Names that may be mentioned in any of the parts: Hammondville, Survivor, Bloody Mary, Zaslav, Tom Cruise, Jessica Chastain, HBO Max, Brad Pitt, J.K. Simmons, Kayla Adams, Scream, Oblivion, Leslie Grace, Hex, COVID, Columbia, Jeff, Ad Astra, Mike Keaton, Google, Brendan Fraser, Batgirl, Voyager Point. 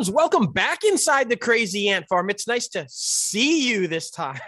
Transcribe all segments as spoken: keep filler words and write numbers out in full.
Adams, welcome back inside the Crazy Ant Farm. It's nice to see you this time.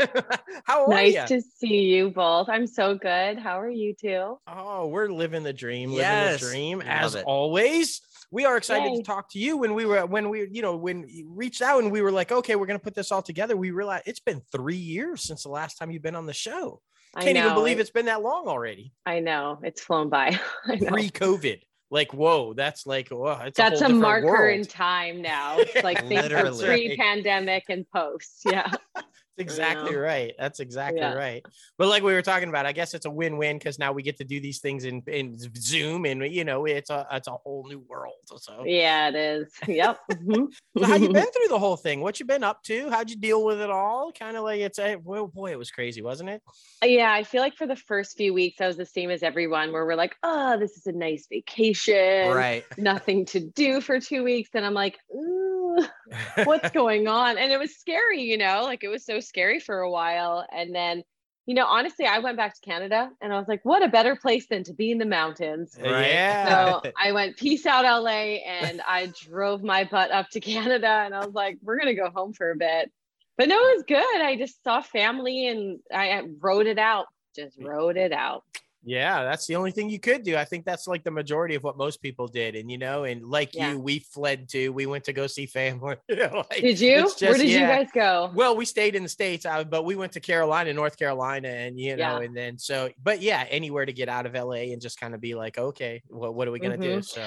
How are nice you? Nice to see you both. I'm so good. How are you two? Oh, we're living the dream. Living yes. the dream Love as it. Always. We are excited Yay. to talk to you. When we were, when we, you know, when you reached out and we were like, okay, we're going to put this all together. We realized it's been three years since the last time you've been on the show. Can't I know. even believe it's been that long already. I know. It's flown by. Pre-COVID. Like, whoa, that's like, whoa, it's that's a, whole a marker world. in time now. It's like literally pre-pandemic and post. Yeah. That's exactly right. That's exactly yeah. right. But like we were talking about, I guess it's a win-win because now we get to do these things in, in Zoom, and you know, it's a it's a whole new world. So yeah, it is. Yep. Mm-hmm. So how you been through the whole thing? What you been up to? How'd you deal with it all? Kind of like it's a well, boy, it was crazy, wasn't it? Yeah, I feel like for the first few weeks, I was the same as everyone, where we're like, oh, this is a nice vacation, right? Nothing to do for two weeks, and I'm like, ooh, what's going on? And it was scary, you know, like it was so scary for a while. And then, you know, honestly, I went back to Canada and I was like, what a better place than to be in the mountains. Right? Yeah. So I went peace out L A, and I drove my butt up to Canada, and I was like, we're going to go home for a bit, but no, it was good. I just saw family and I rode it out, just rode it out. Yeah, that's the only thing you could do. I think that's like the majority of what most people did. And, you know, and like yeah. you, we fled to, we went to go see family. You know, like, did you? Just, Where did yeah. you guys go? Well, we stayed in the States, uh, but we went to Carolina, North Carolina, and, you know, yeah. and then so, but yeah, anywhere to get out of L A and just kind of be like, okay, well, what are we going to mm-hmm. do? So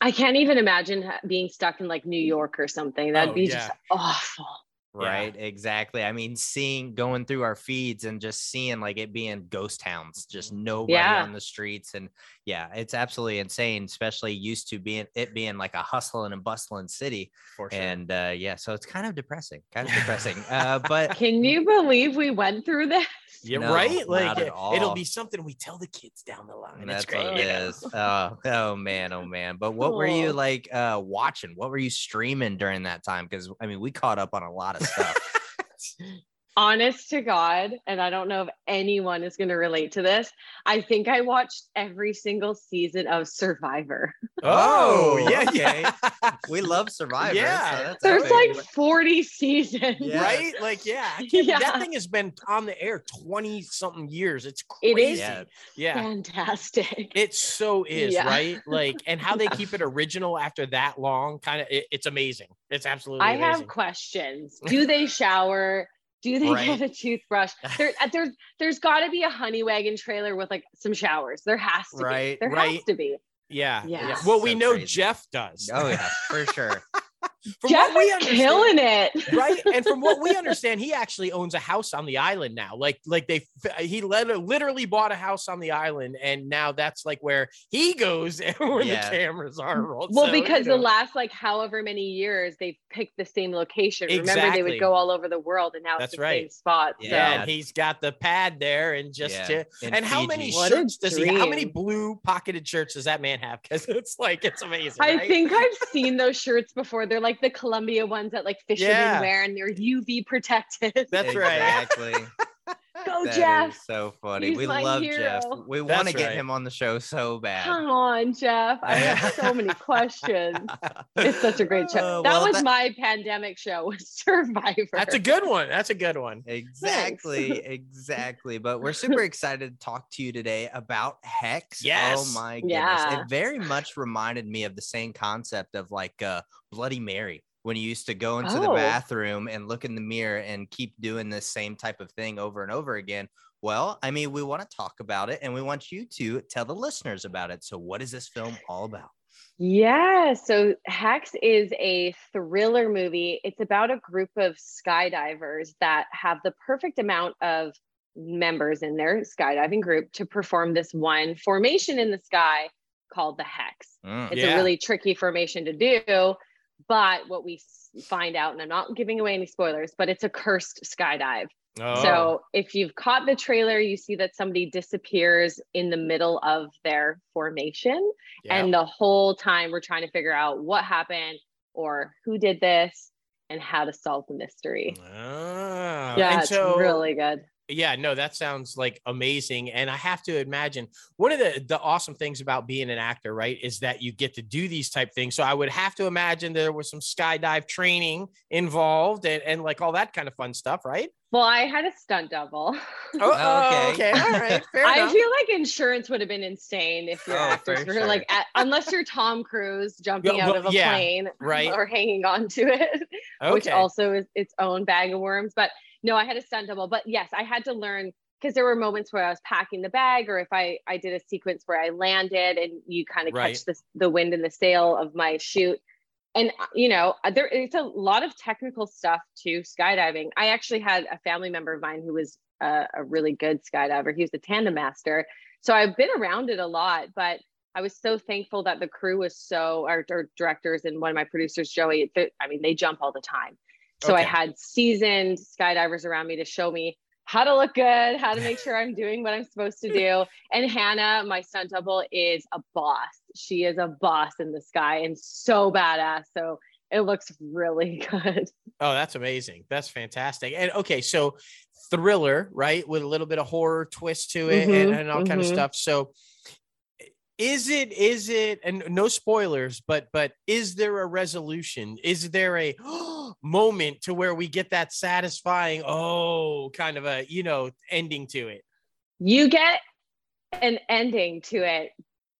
I can't even imagine being stuck in like New York or something. That'd oh, be yeah. just awful. Right. Yeah. Exactly. I mean, seeing going through our feeds and just seeing like it being ghost towns, just nobody yeah. on the streets. And yeah, it's absolutely insane, especially used to being it being like a hustling and bustling city. For sure. And uh, yeah, so it's kind of depressing, kind of depressing. Uh, but can you believe we went through this? Yeah, no, right. Like it, it'll be something we tell the kids down the line. That's it's great. It is. Oh, oh man. Oh man. But what cool. were you like uh, watching? What were you streaming during that time? Because I mean, we caught up on a lot of stuff. Honest to God, and I don't know if anyone is going to relate to this, I think I watched every single season of Survivor. Oh, yeah, yeah. We love Survivor. Yeah, so that's there's amazing. Like forty seasons, yeah. right? Like, yeah, yeah, that thing has been on the air twenty something years. It's crazy. It is yeah. yeah. fantastic. It so is, yeah. right? Like, and how they yeah. keep it original after that long, kind of, it, it's amazing. It's absolutely I amazing. Have questions. Do they shower? Do they right. get a toothbrush? There, there's, there's got to be a honey wagon trailer with like some showers. There has to right, be. There right. has to be. Yeah. yeah. yeah. Well, so we know crazy. Jeff does. Oh yeah, for sure. From Jeff what is we killing it, right? And from what we understand, he actually owns a house on the island now. Like, like they, he literally bought a house on the island, and now that's like where he goes and where yeah. the cameras are rolled. Well, so, because you know. the last like however many years they've picked the same location. Exactly. Remember, they would go all over the world, and now that's it's the right. same spot. Yeah, so. And he's got the pad there, and just yeah. to, and, and how many what shirts does he? How many blue pocketed shirts does that man have? Because it's like it's amazing. I right? think I've seen those shirts before. They're like. Like the Columbia ones that like fishermen yeah. wear, and they're U V protected. That's right. Exactly. Go that Jeff. So funny. He's we love hero. Jeff. We want to get right. him on the show so bad. Come on, Jeff. I have so many questions. It's such a great show. Uh, well, that was that... my pandemic show, Survivor. That's a good one. That's a good one. Exactly. Thanks. Exactly. But we're super excited to talk to you today about Hex. Yes. Oh my goodness. Yeah. It very much reminded me of the same concept of like uh, Bloody Mary. When you used to go into oh. the bathroom and look in the mirror and keep doing this same type of thing over and over again. Well, I mean, we want to talk about it, and we want you to tell the listeners about it. So what is this film all about? Yeah. So Hex is a thriller movie. It's about a group of skydivers that have the perfect amount of members in their skydiving group to perform this one formation in the sky called the Hex. Mm, it's yeah. a really tricky formation to do. But what we find out, and I'm not giving away any spoilers, but it's a cursed skydive. Oh. So if you've caught the trailer, you see that somebody disappears in the middle of their formation. Yeah. And the whole time we're trying to figure out what happened or who did this and how to solve the mystery. Oh. Yeah, and it's so- really good. yeah, no, that sounds like amazing. And I have to imagine one of the, the awesome things about being an actor, right, is that you get to do these type things. So I would have to imagine there was some skydive training involved and, and like all that kind of fun stuff, right? Well, I had a stunt double. Oh, okay. okay. All right. Fair I enough. Feel like insurance would have been insane if you're oh, actors were sure. like, at, unless you're Tom Cruise jumping well, out of a yeah, plane right. or hanging on to it, okay. which also is its own bag of worms. But no, I had a stunt double. But yes, I had to learn because there were moments where I was packing the bag, or if I, I did a sequence where I landed and you kind of right. catch the, the wind in the sail of my chute. And, you know, there it's a lot of technical stuff to skydiving. I actually had a family member of mine who was a, a really good skydiver. He was the tandem master. So I've been around it a lot, but I was so thankful that the crew was so, our, our directors and one of my producers, Joey, they, I mean, they jump all the time. So okay. I had seasoned skydivers around me to show me how to look good, how to make sure I'm doing what I'm supposed to do. And Hannah, my stunt double, is a boss. She is a boss in the sky and so badass. So it looks really good. Oh, that's amazing. That's fantastic. And okay, so thriller, right? With a little bit of horror twist to it mm-hmm, and, and all mm-hmm. kind of stuff. So is it, is it, and no spoilers, but, but is there a resolution? Is there a moment to where we get that satisfying, oh, kind of a, you know, ending to it? You get an ending to it,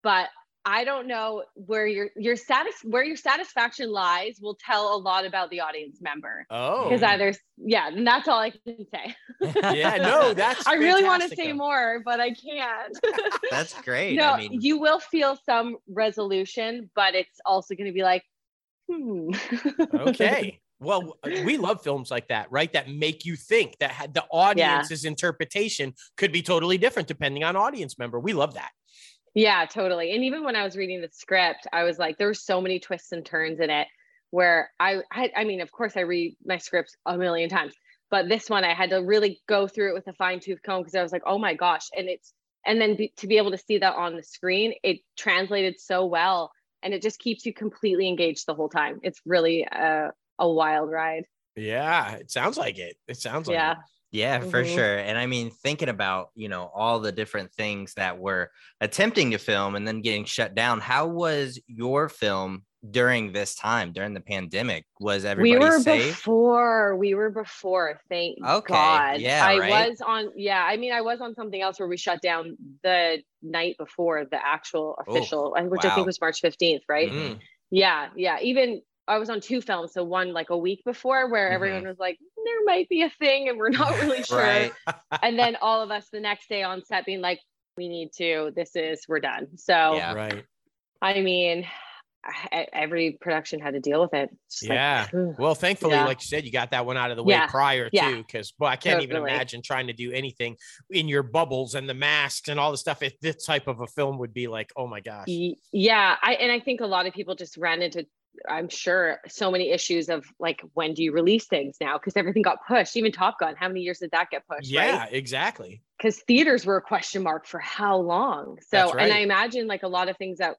but I don't know where your, your status, where your satisfaction lies will tell a lot about the audience member. Oh, because either, yeah. And that's all I can say. yeah, no, that's, I really want to say more, but I can't. That's great. No, I mean, you will feel some resolution, but it's also going to be like, hmm. okay. Well, we love films like that, right? That make you think, that had the audience's yeah. interpretation could be totally different depending on audience member. We love that. Yeah, totally. And even when I was reading the script, I was like, there were so many twists and turns in it where I, I, I mean, of course I read my scripts a million times, but this one, I had to really go through it with a fine tooth comb because I was like, oh my gosh. And it's, and then be, to be able to see that on the screen, it translated so well and it just keeps you completely engaged the whole time. It's really a, a wild ride. Yeah. It sounds like it. It sounds like yeah. it. Yeah, for mm-hmm. sure. And I mean, thinking about, you know, all the different things that were attempting to film and then getting shut down. How was your film during this time, during the pandemic? Was everybody safe? We were safe? before, we were before, thank okay. God. Yeah, I right? was on, yeah, I mean, I was on something else where we shut down the night before the actual official, Ooh, which wow. I think was March fifteenth, right? Mm-hmm. Yeah, yeah. Even I was on two films. So one like a week before where mm-hmm. everyone was like, there might be a thing and we're not really sure. right. And then all of us the next day on set being like, we need to, this is, we're done. So yeah, right. I mean, I, every production had to deal with it. Just yeah. Like, well, thankfully, yeah. like you said, you got that one out of the way yeah. prior yeah. to, because well, I can't totally. even imagine trying to do anything in your bubbles and the masks and all the stuff. If this type of a film would be like, oh my gosh. Yeah. I, and I think a lot of people just ran into, I'm sure, so many issues of like, when do you release things now? Because everything got pushed. Even Top Gun, how many years did that get pushed? Yeah, right? exactly. Because theaters were a question mark for how long. So, right. and I imagine like a lot of things that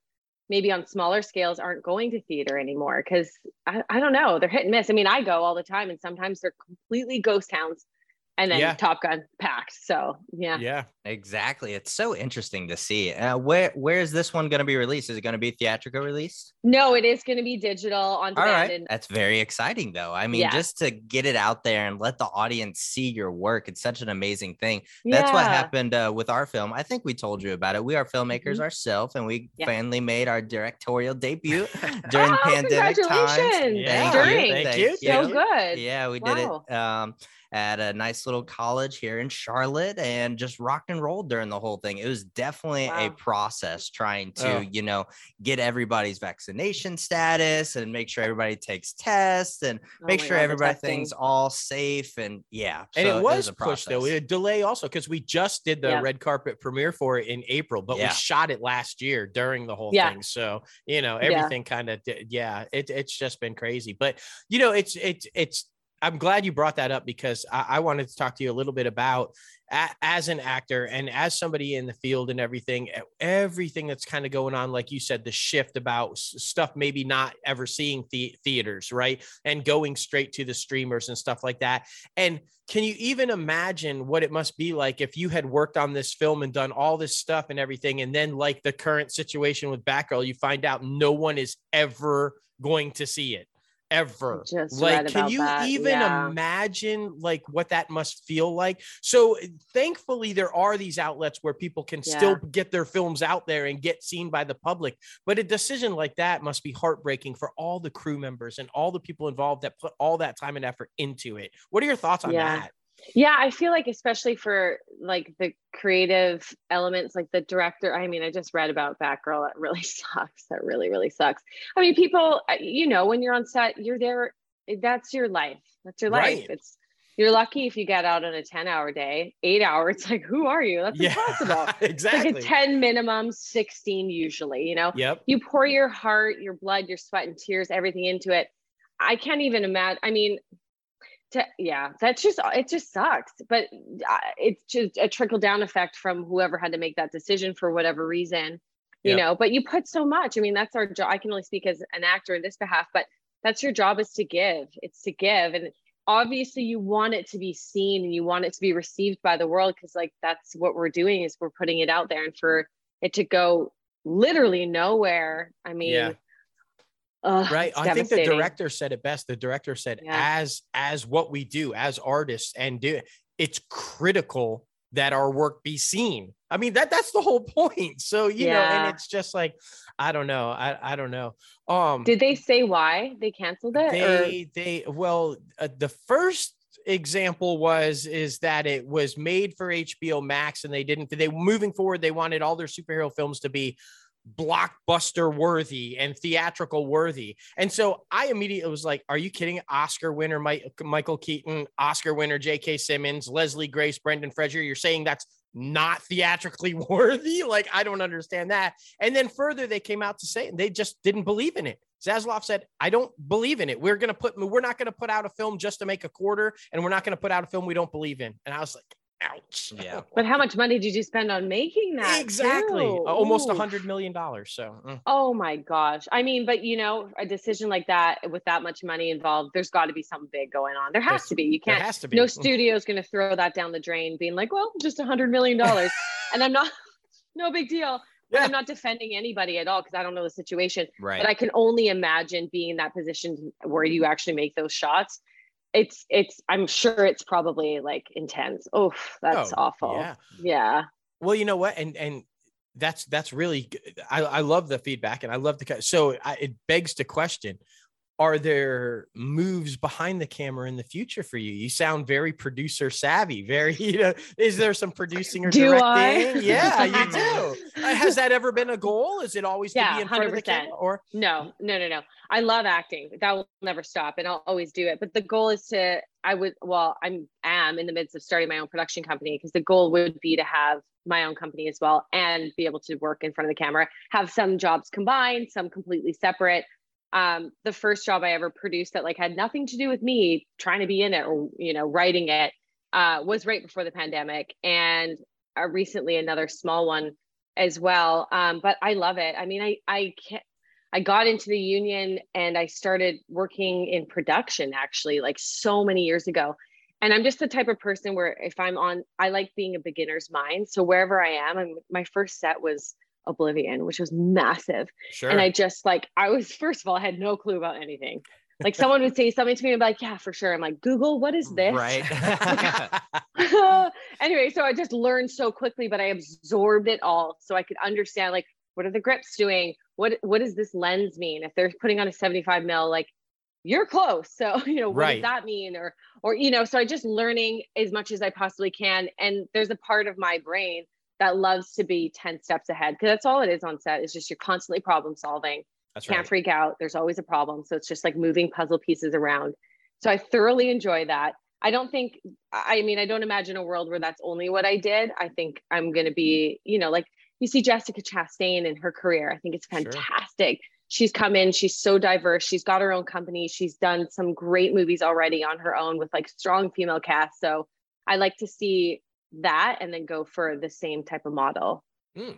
maybe on smaller scales aren't going to theater anymore. Because I, I don't know, they're hit and miss. I mean, I go all the time and sometimes they're completely ghost towns. And then yeah. Top Gun packed. So yeah, yeah, exactly. It's so interesting to see. Uh, where where is this one going to be released? Is it going to be theatrical released? No, it is going to be digital on demand. All right, and- that's very exciting, though. I mean, yeah. just to get it out there and let the audience see your work. It's such an amazing thing. That's yeah. what happened uh, with our film. I think we told you about it. We are filmmakers mm-hmm. ourselves, and we yeah. finally made our directorial debut during oh, pandemic times. Yeah. Thank, during. You. Thank, Thank you. you. So good. Yeah, we wow. did it. Um, at a nice little college here in Charlotte and just rocked and rolled during the whole thing. It was definitely wow. a process trying to, oh. you know, get everybody's vaccination status and make sure everybody takes tests and oh make sure everybody's all safe. And yeah. And so it was, it was a pushed though. It delay also, because we just did the yeah. red carpet premiere for it in April, but yeah. we shot it last year during the whole yeah. thing. So, you know, everything yeah. kind of, yeah, it, it's just been crazy, but you know, it's, it's, it's, I'm glad you brought that up, because I, I wanted to talk to you a little bit about, a, as an actor and as somebody in the field and everything, everything that's kind of going on, like you said, the shift about stuff, maybe not ever seeing the theaters, right? And going straight to the streamers and stuff like that. And can you even imagine what it must be like if you had worked on this film and done all this stuff and everything, and then like the current situation with Batgirl, you find out no one is ever going to see it. Ever. Just like, can you that. even yeah. imagine like what that must feel like? So thankfully there are these outlets where people can yeah. still get their films out there and get seen by the public, but a decision like that must be heartbreaking for all the crew members and all the people involved that put all that time and effort into it. What are your thoughts on yeah. that? Yeah, I feel like, especially for like the creative elements, like the director, I mean, I just read about Batgirl. That really sucks. That really, really sucks. I mean, people, you know, when you're on set, you're there. That's your life. That's your life. Right. It's, you're lucky if you get out on a ten hour day, eight hour, it's like, who are you? That's yeah, impossible. Exactly. It's like a ten minimum, sixteen usually, you know, yep. you pour your heart, your blood, your sweat and tears, everything into it. I can't even imagine. I mean, To, yeah, that's just, it just sucks. But uh, it's just a trickle down effect from whoever had to make that decision for whatever reason, you yep. know, but you put so much, I mean, that's our job. I can only speak as an actor in this behalf, but that's your job, is to give, it's to give. And obviously you want it to be seen and you want it to be received by the world. Cause like, that's what we're doing, is we're putting it out there, and for it to go literally nowhere. I mean, yeah. Ugh, right. I think the director said it best. The director said, yeah. as, as what we do as artists and do, it's critical that our work be seen. I mean, that that's the whole point. So, you yeah. know, and it's just like, I don't know. I, I don't know. Um, Did they say why they canceled it? They, they well, uh, the first example was, is that it was made for H B O Max and they didn't, they moving forward, they wanted all their superhero films to be blockbuster worthy and theatrical worthy. And so I immediately was like, are you kidding? Oscar winner Mike, Michael Keaton, Oscar winner J K Simmons, Leslie Grace, Brendan Fraser. You're saying that's not theatrically worthy? Like, I don't understand that. And then further, they came out to say, and they just didn't believe in it. Zaslav said, I don't believe in it. We're going to put, we're not going to put out a film just to make a quarter. And we're not going to put out a film we don't believe in. And I was like, ouch. Yeah. But how much money did you spend on making that? Exactly. Too? Almost a hundred million dollars. So, mm. oh my gosh. I mean, but you know, a decision like that with that much money involved, there's got to be something big going on. There has there's, to be. You can't, there has to be. No studio's going to throw that down the drain being like, well, just a hundred million dollars. And I'm not, no big deal. But yeah. I'm not defending anybody at all, because I don't know the situation. Right. But I can only imagine being in that position where you actually make those shots. It's, it's, I'm sure it's probably like intense. Oh, that's oh, awful. Yeah. yeah. Well, you know what? And, and that's, that's really, I, I love the feedback and I love the, so I, it begs to question, are there moves behind the camera in the future for you? You sound very producer savvy, very, you know, is there some producing or do directing? I? Yeah, you do. Has that ever been a goal? Is it always yeah, to be in one hundred percent front of the camera? Or? No, no, no, no. I love acting. That will never stop and I'll always do it. But the goal is to, I would, well, I'm am in the midst of starting my own production company, because the goal would be to have my own company as well and be able to work in front of the camera, have some jobs combined, some completely separate. Um, the first job I ever produced that like had nothing to do with me trying to be in it or, you know, writing it, uh, was right before the pandemic, and uh, recently another small one as well. Um, but I love it. I mean, I, I can't, I got into the union and I started working in production actually like so many years ago. And I'm just the type of person where if I'm on, I like being a beginner's mind. So wherever I am, I'm, my first set was Oblivion, which was massive. Sure. And I just like, I was, first of all, I had no clue about anything. Like someone would say something to me and be like, yeah, for sure. I'm like, Google, what is this? Right. Anyway, so I just learned so quickly, but I absorbed it all. So I could understand like, what are the grips doing? What, what does this lens mean? If they're putting on a seventy-five mil, like you're close. So, you know, what right. does that mean? Or, or, you know, so I just learning as much as I possibly can. And there's a part of my brain that loves to be ten steps ahead, because that's all it is on set. It's just you're constantly problem solving. That's right. Can't freak out. There's always a problem. So it's just like moving puzzle pieces around. So I thoroughly enjoy that. I don't think, I mean, I don't imagine a world where that's only what I did. I think I'm going to be, you know, like you see Jessica Chastain in her career. I think it's fantastic. Sure. she's come in, she's so diverse, she's got her own company, she's done some great movies already on her own with like strong female cast. So I like to see that and then go for the same type of model. Mm.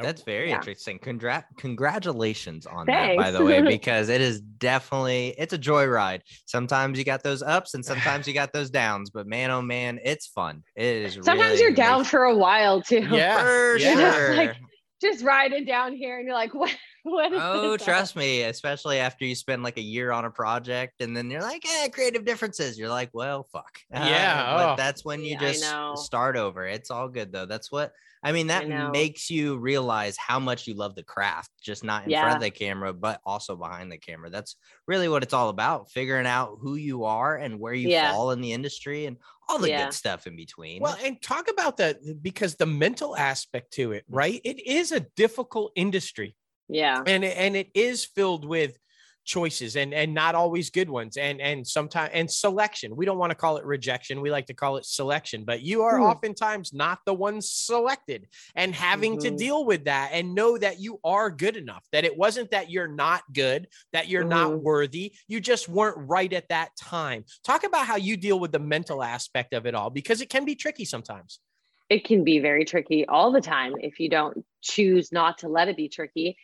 That's very yeah. interesting. Congra- congratulations on Thanks. that, by the way, because it is definitely, it's a joyride. Sometimes you got those ups and sometimes you got those downs, but man, oh man, it's fun. It is. Sometimes really you're down amazing. for a while too. Yeah, for yeah. sure. Just, like, just riding down here and you're like, what? What is oh, this trust at? me, especially after you spend like a year on a project and then you're like, eh, creative differences. You're like, well, fuck. Yeah. Uh, but oh. that's when you yeah, just start over. It's all good though. That's what, I mean, that I makes you realize how much you love the craft, just not in yeah. front of the camera, but also behind the camera. That's really what it's all about. Figuring out who you are and where you yeah. fall in the industry and all the yeah. good stuff in between. Well, and talk about that, because the mental aspect to it, right? It is a difficult industry. Yeah. And, and it is filled with choices and, and not always good ones. And, and sometimes, and selection, we don't want to call it rejection. We like to call it selection, but you are mm. oftentimes not the one selected, and having mm-hmm. to deal with that and know that you are good enough, that it wasn't that you're not good, that you're mm. not worthy. You just weren't right at that time. Talk about how you deal with the mental aspect of it all, because it can be tricky sometimes. It can be very tricky all the time if you don't choose not to let it be tricky.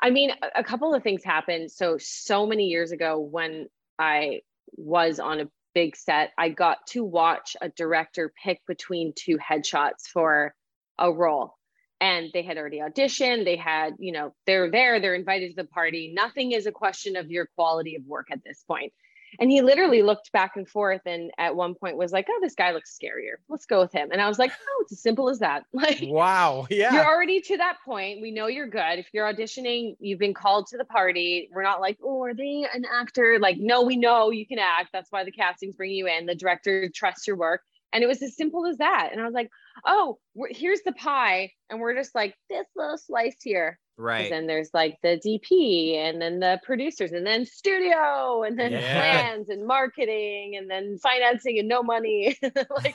I mean, a couple of things happened. So, so many years ago when I was on a big set, I got to watch a director pick between two headshots for a role. And they had already auditioned. They had, you know, they're there, they're invited to the party. Nothing is a question of your quality of work at this point. And he literally looked back and forth and at one point was like, oh, this guy looks scarier. Let's go with him. And I was like, oh, it's as simple as that. Like, wow. Yeah. You're already to that point. We know you're good. If you're auditioning, you've been called to the party. We're not like, oh, are they an actor? Like, no, we know you can act. That's why the casting's bringing you in. The director trusts your work. And it was as simple as that. And I was like, oh, we're, here's the pie. And we're just like this little slice here. Right. Then there's like the D P and then the producers and then studio and then yeah. plans and marketing and then financing and no money, like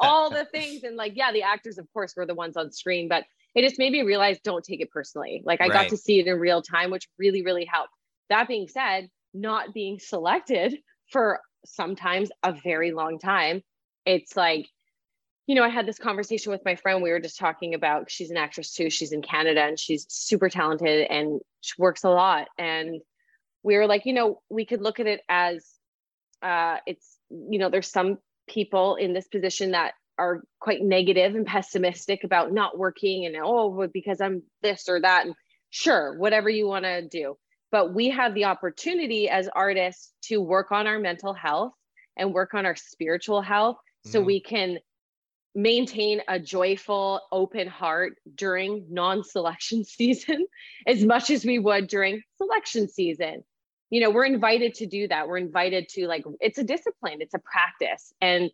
all the things. And like, yeah, the actors, of course, were the ones on screen, but it just made me realize, don't take it personally. Like I right. got to see it in real time, which really, really helped. That being said, not being selected for sometimes a very long time, it's like, you know, I had this conversation with my friend. We were just talking about, she's an actress too. She's in Canada and she's super talented and she works a lot. And we were like, you know, we could look at it as uh, it's, you know, there's some people in this position that are quite negative and pessimistic about not working and, oh, because I'm this or that. And sure, whatever you want to do. But we have the opportunity as artists to work on our mental health and work on our spiritual health mm-hmm. so we can maintain a joyful, open heart during non-selection season as much as we would during selection season. You know, we're invited to do that. We're invited to like, it's a discipline, it's a practice. And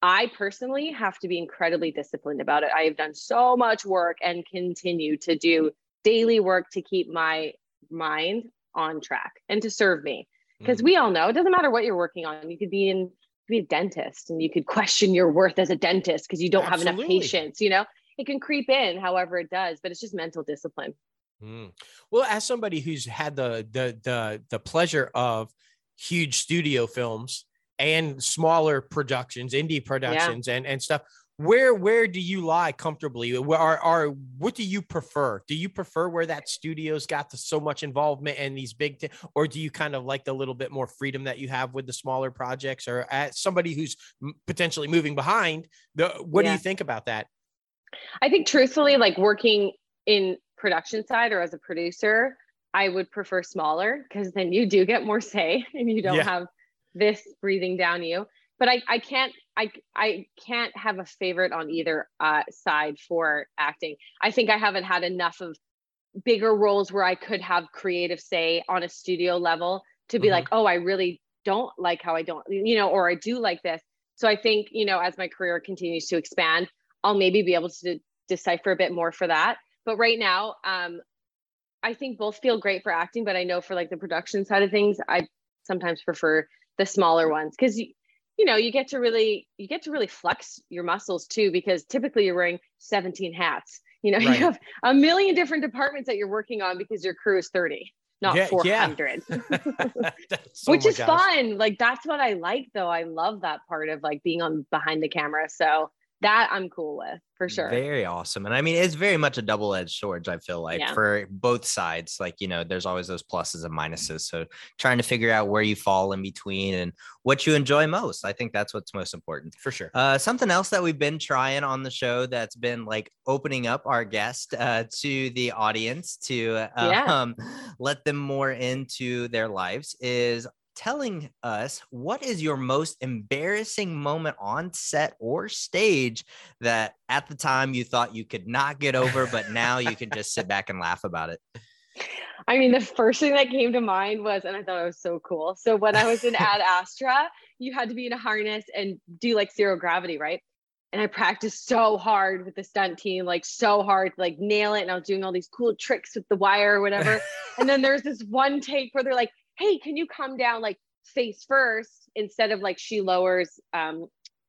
I personally have to be incredibly disciplined about it. I have done so much work and continue to do daily work to keep my mind on track and to serve me. Because mm. we all know, it doesn't matter what you're working on. You could be in be a dentist and you could question your worth as a dentist because you don't Absolutely. have enough patience. You know, it can creep in however it does, but it's just mental discipline. Mm. Well, as somebody who's had the, the, the, the pleasure of huge studio films and smaller productions, indie productions yeah. and, and stuff, where, where do you lie comfortably? Where are, are, what do you prefer? Do you prefer where that studio's got the, so much involvement and these big, t- or do you kind of like the little bit more freedom that you have with the smaller projects, or as somebody who's potentially moving behind the, what yeah. do you think about that? I think truthfully, like working in production side or as a producer, I would prefer smaller because then you do get more say and you don't yeah. have this breathing down you. But I, I can't, I, I can't have a favorite on either uh, side for acting. I think I haven't had enough of bigger roles where I could have creative say on a studio level to be mm-hmm. like, oh, I really don't like how I don't, you know, or I do like this. So I think, you know, as my career continues to expand, I'll maybe be able to decipher a bit more for that. But right now, um, I think both feel great for acting, but I know for like the production side of things, I sometimes prefer the smaller ones because you know, you get to really, you get to really flex your muscles too, because typically you're wearing seventeen hats, you know, right. you have a million different departments that you're working on because your crew is thirty, not yeah, four hundred. Yeah. Which oh is gosh. fun. Like, that's what I like, though. I love that part of like being on behind the camera. So that I'm cool with, for sure. Very awesome. And I mean, it's very much a double-edged sword, I feel like, yeah. for both sides. Like, you know, there's always those pluses and minuses. So trying to figure out where you fall in between and what you enjoy most. I think that's what's most important. For sure. Uh, something else that we've been trying on the show that's been like opening up our guest uh, to the audience to uh, yeah. um, let them more into their lives is telling us, what is your most embarrassing moment on set or stage that at the time you thought you could not get over, but now you can just sit back and laugh about it? I mean, the first thing that came to mind was, and I thought it was so cool. So when I was in Ad Astra, you had to be in a harness and do like zero gravity, right? And I practiced so hard with the stunt team, like so hard to like nail it. And I was doing all these cool tricks with the wire or whatever. And then there's this one take where they're like, hey, can you come down like face first instead of like she lowers um,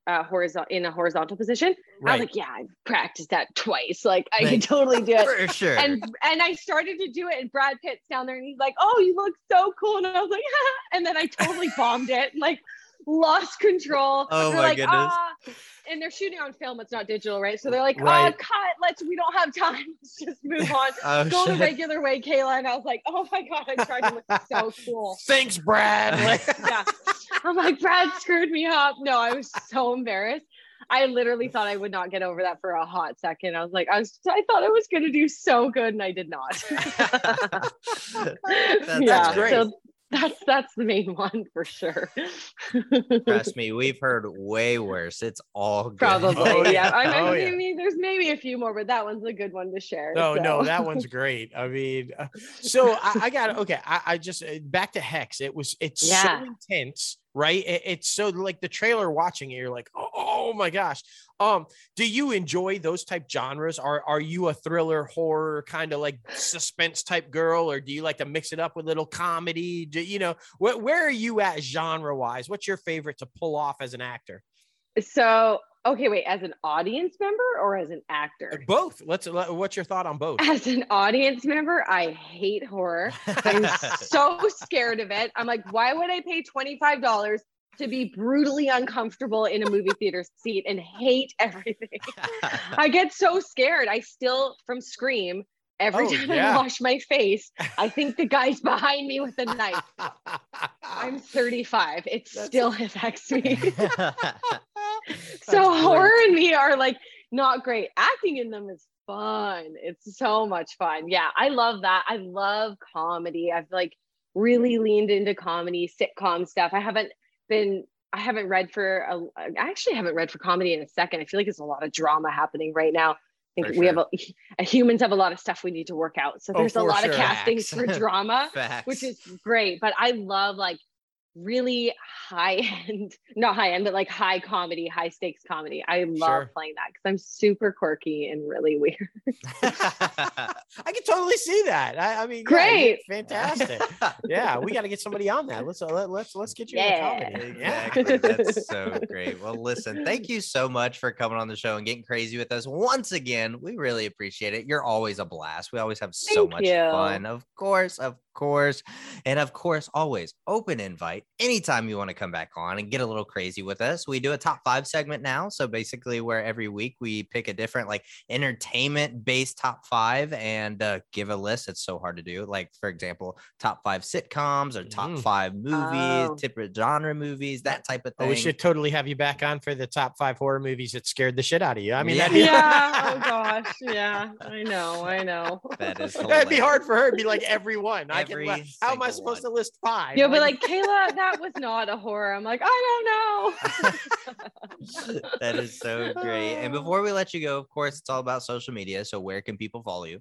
uh, horizontal in a horizontal position? Right. I was like, yeah, I've practiced that twice. Like I can totally do it. For sure. And and I started to do it, and Brad Pitt's down there, and he's like, oh, you look so cool. And I was like, ah. And then I totally bombed it, like lost control. Oh my like, goodness. Ah. And they're shooting on film. It's not digital, right? So they're like, right. oh, cut. Let's, we don't have time. Let's just move on. oh, Go shit. the regular way, Kayla. And I was like, oh my God, I tried to look so cool. Thanks, Brad. Like, yeah. I'm like, Brad screwed me up. No, I was so embarrassed. I literally thought I would not get over that for a hot second. I was like, I was, I thought I was going to do so good, and I did not. that's, that's yeah, great. So, That's that's the main one for sure. Trust me, we've heard way worse. It's all good. Probably, oh, yeah. I mean, oh, yeah. maybe, there's maybe a few more, but that one's a good one to share. No, so. no, that one's great. I mean, uh, so I, I got okay. I, I just uh, back to Hex. It was it's yeah. so intense, right? It, it's so like the trailer watching it, you're like, oh, oh my gosh. Um, do you enjoy those type genres? Are are you a thriller, horror, kind of like suspense type girl, or do you like to mix it up with little comedy? Do, you know, wh- where are you at genre wise? What's your favorite to pull off as an actor? So, okay, wait, as an audience member or as an actor? Both. Let's. Let, what's your thought on both? As an audience member, I hate horror. I'm so scared of it. I'm like, why would I pay twenty-five dollars? To be brutally uncomfortable in a movie theater seat and hate everything. I get so scared. I still, from Scream, every oh, time yeah. I wash my face, I think the guy's behind me with a knife. I'm thirty-five. It That's still a- affects me. So horror and me are like not great. Acting in them is fun. It's so much fun. Yeah, I love that. I love comedy. I've like really leaned into comedy, sitcom stuff. I haven't been I haven't read for a, I actually haven't read for comedy in a second. I feel like there's a lot of drama happening right now. I think for we sure. have a, a humans have a lot of stuff we need to work out. So there's oh, a lot sure. of castings Facts. for drama, which is great. But I love like really high end, not high end, but like high comedy, high stakes comedy. I love sure. playing that because I'm super quirky and really weird. I can totally see that. I, I mean, great, yeah, fantastic. Yeah, we got to get somebody on that. Let's uh, let, let's let's get you yeah. in comedy. Yeah, exactly. That's so great. Well, listen, thank you so much for coming on the show and getting crazy with us once again. We really appreciate it. You're always a blast. We always have so thank much you. fun. Of course, of course, and of course, always open invite. Anytime you want to come back on and get a little crazy with us. We do a top five segment now. So basically where every week we pick a different like entertainment based top five and uh, give a list. It's so hard to do. Like, for example, top five sitcoms or top mm. five movies, oh. different genre movies, that type of thing. Oh, we should totally have you back on for the top five horror movies that scared the shit out of you. I mean, yeah. That'd be- yeah. Oh gosh. Yeah, I know. I know. That is That'd be hard for her. It'd be like everyone. Every I can. How am I supposed one. to list five? You'll be like, Kayla, that was not a horror. I'm like, I don't know. That is so great. And before we let you go, of course, it's all about social media. So where can people follow you?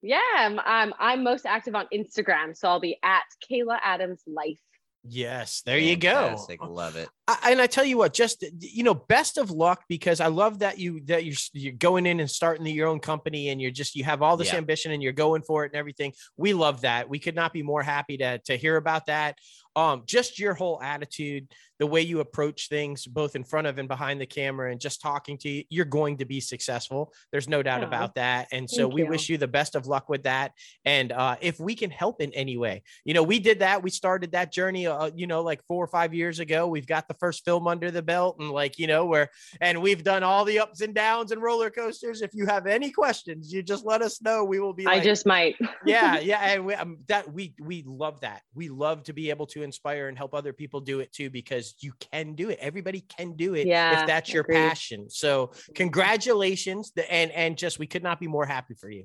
Yeah, I'm, I'm, I'm most active on Instagram. So I'll be at Kayla Adams Life. Yes, there Fantastic. you go. Love it. I, and I tell you what, just, you know, best of luck, because I love that you, that you're, you're going in and starting your own company, and you're just, you have all this yeah. ambition and you're going for it and everything. We love that. We could not be more happy to, to hear about that. Um, just your whole attitude, the way you approach things, both in front of and behind the camera, and just talking to you, you're going to be successful. There's no doubt yeah. about that. And so Thank we you. wish you the best of luck with that. And uh, if we can help in any way, you know, we did that. We started that journey, uh, you know, like four or five years ago. We've got the first film under the belt, and like, you know, where, and we've done all the ups and downs and roller coasters. If you have any questions, you just let us know. We will be, like, I just might. yeah. Yeah. And we, um, that we, we love that. We love to be able to inspire and help other people do it too, because you can do it. Everybody can do it yeah, if that's your agreed. passion. So congratulations. And, and just, we could not be more happy for you.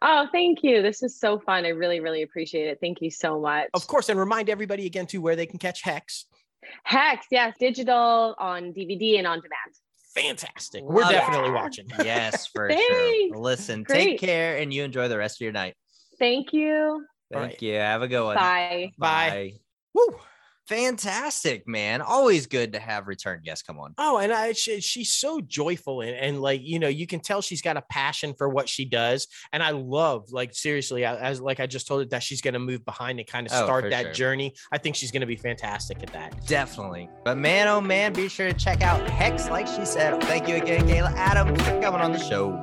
Oh, thank you. This is so fun. I really, really appreciate it. Thank you so much. Of course. And remind everybody again too, where they can catch Hex. Hex. Yes. Digital, on D V D, and on demand. Fantastic. Love We're it. definitely watching. Yes, for sure. Listen, Great. take care, and you enjoy the rest of your night. Thank you. Thank right. you. Have a good one. Bye. Bye. Bye. Woo. Fantastic, man. Always good to have return. Yes, come on. Oh, and I, she, she's so joyful, and, and like, you know, you can tell she's got a passion for what she does. And I love, like, seriously, I, as like I just told her, that she's going to move behind and kind of oh, start that sure. journey. I think she's going to be fantastic at that. Definitely. But man, oh man, be sure to check out Hex, like she said. Thank you again, Kayla Adams, for coming on the show.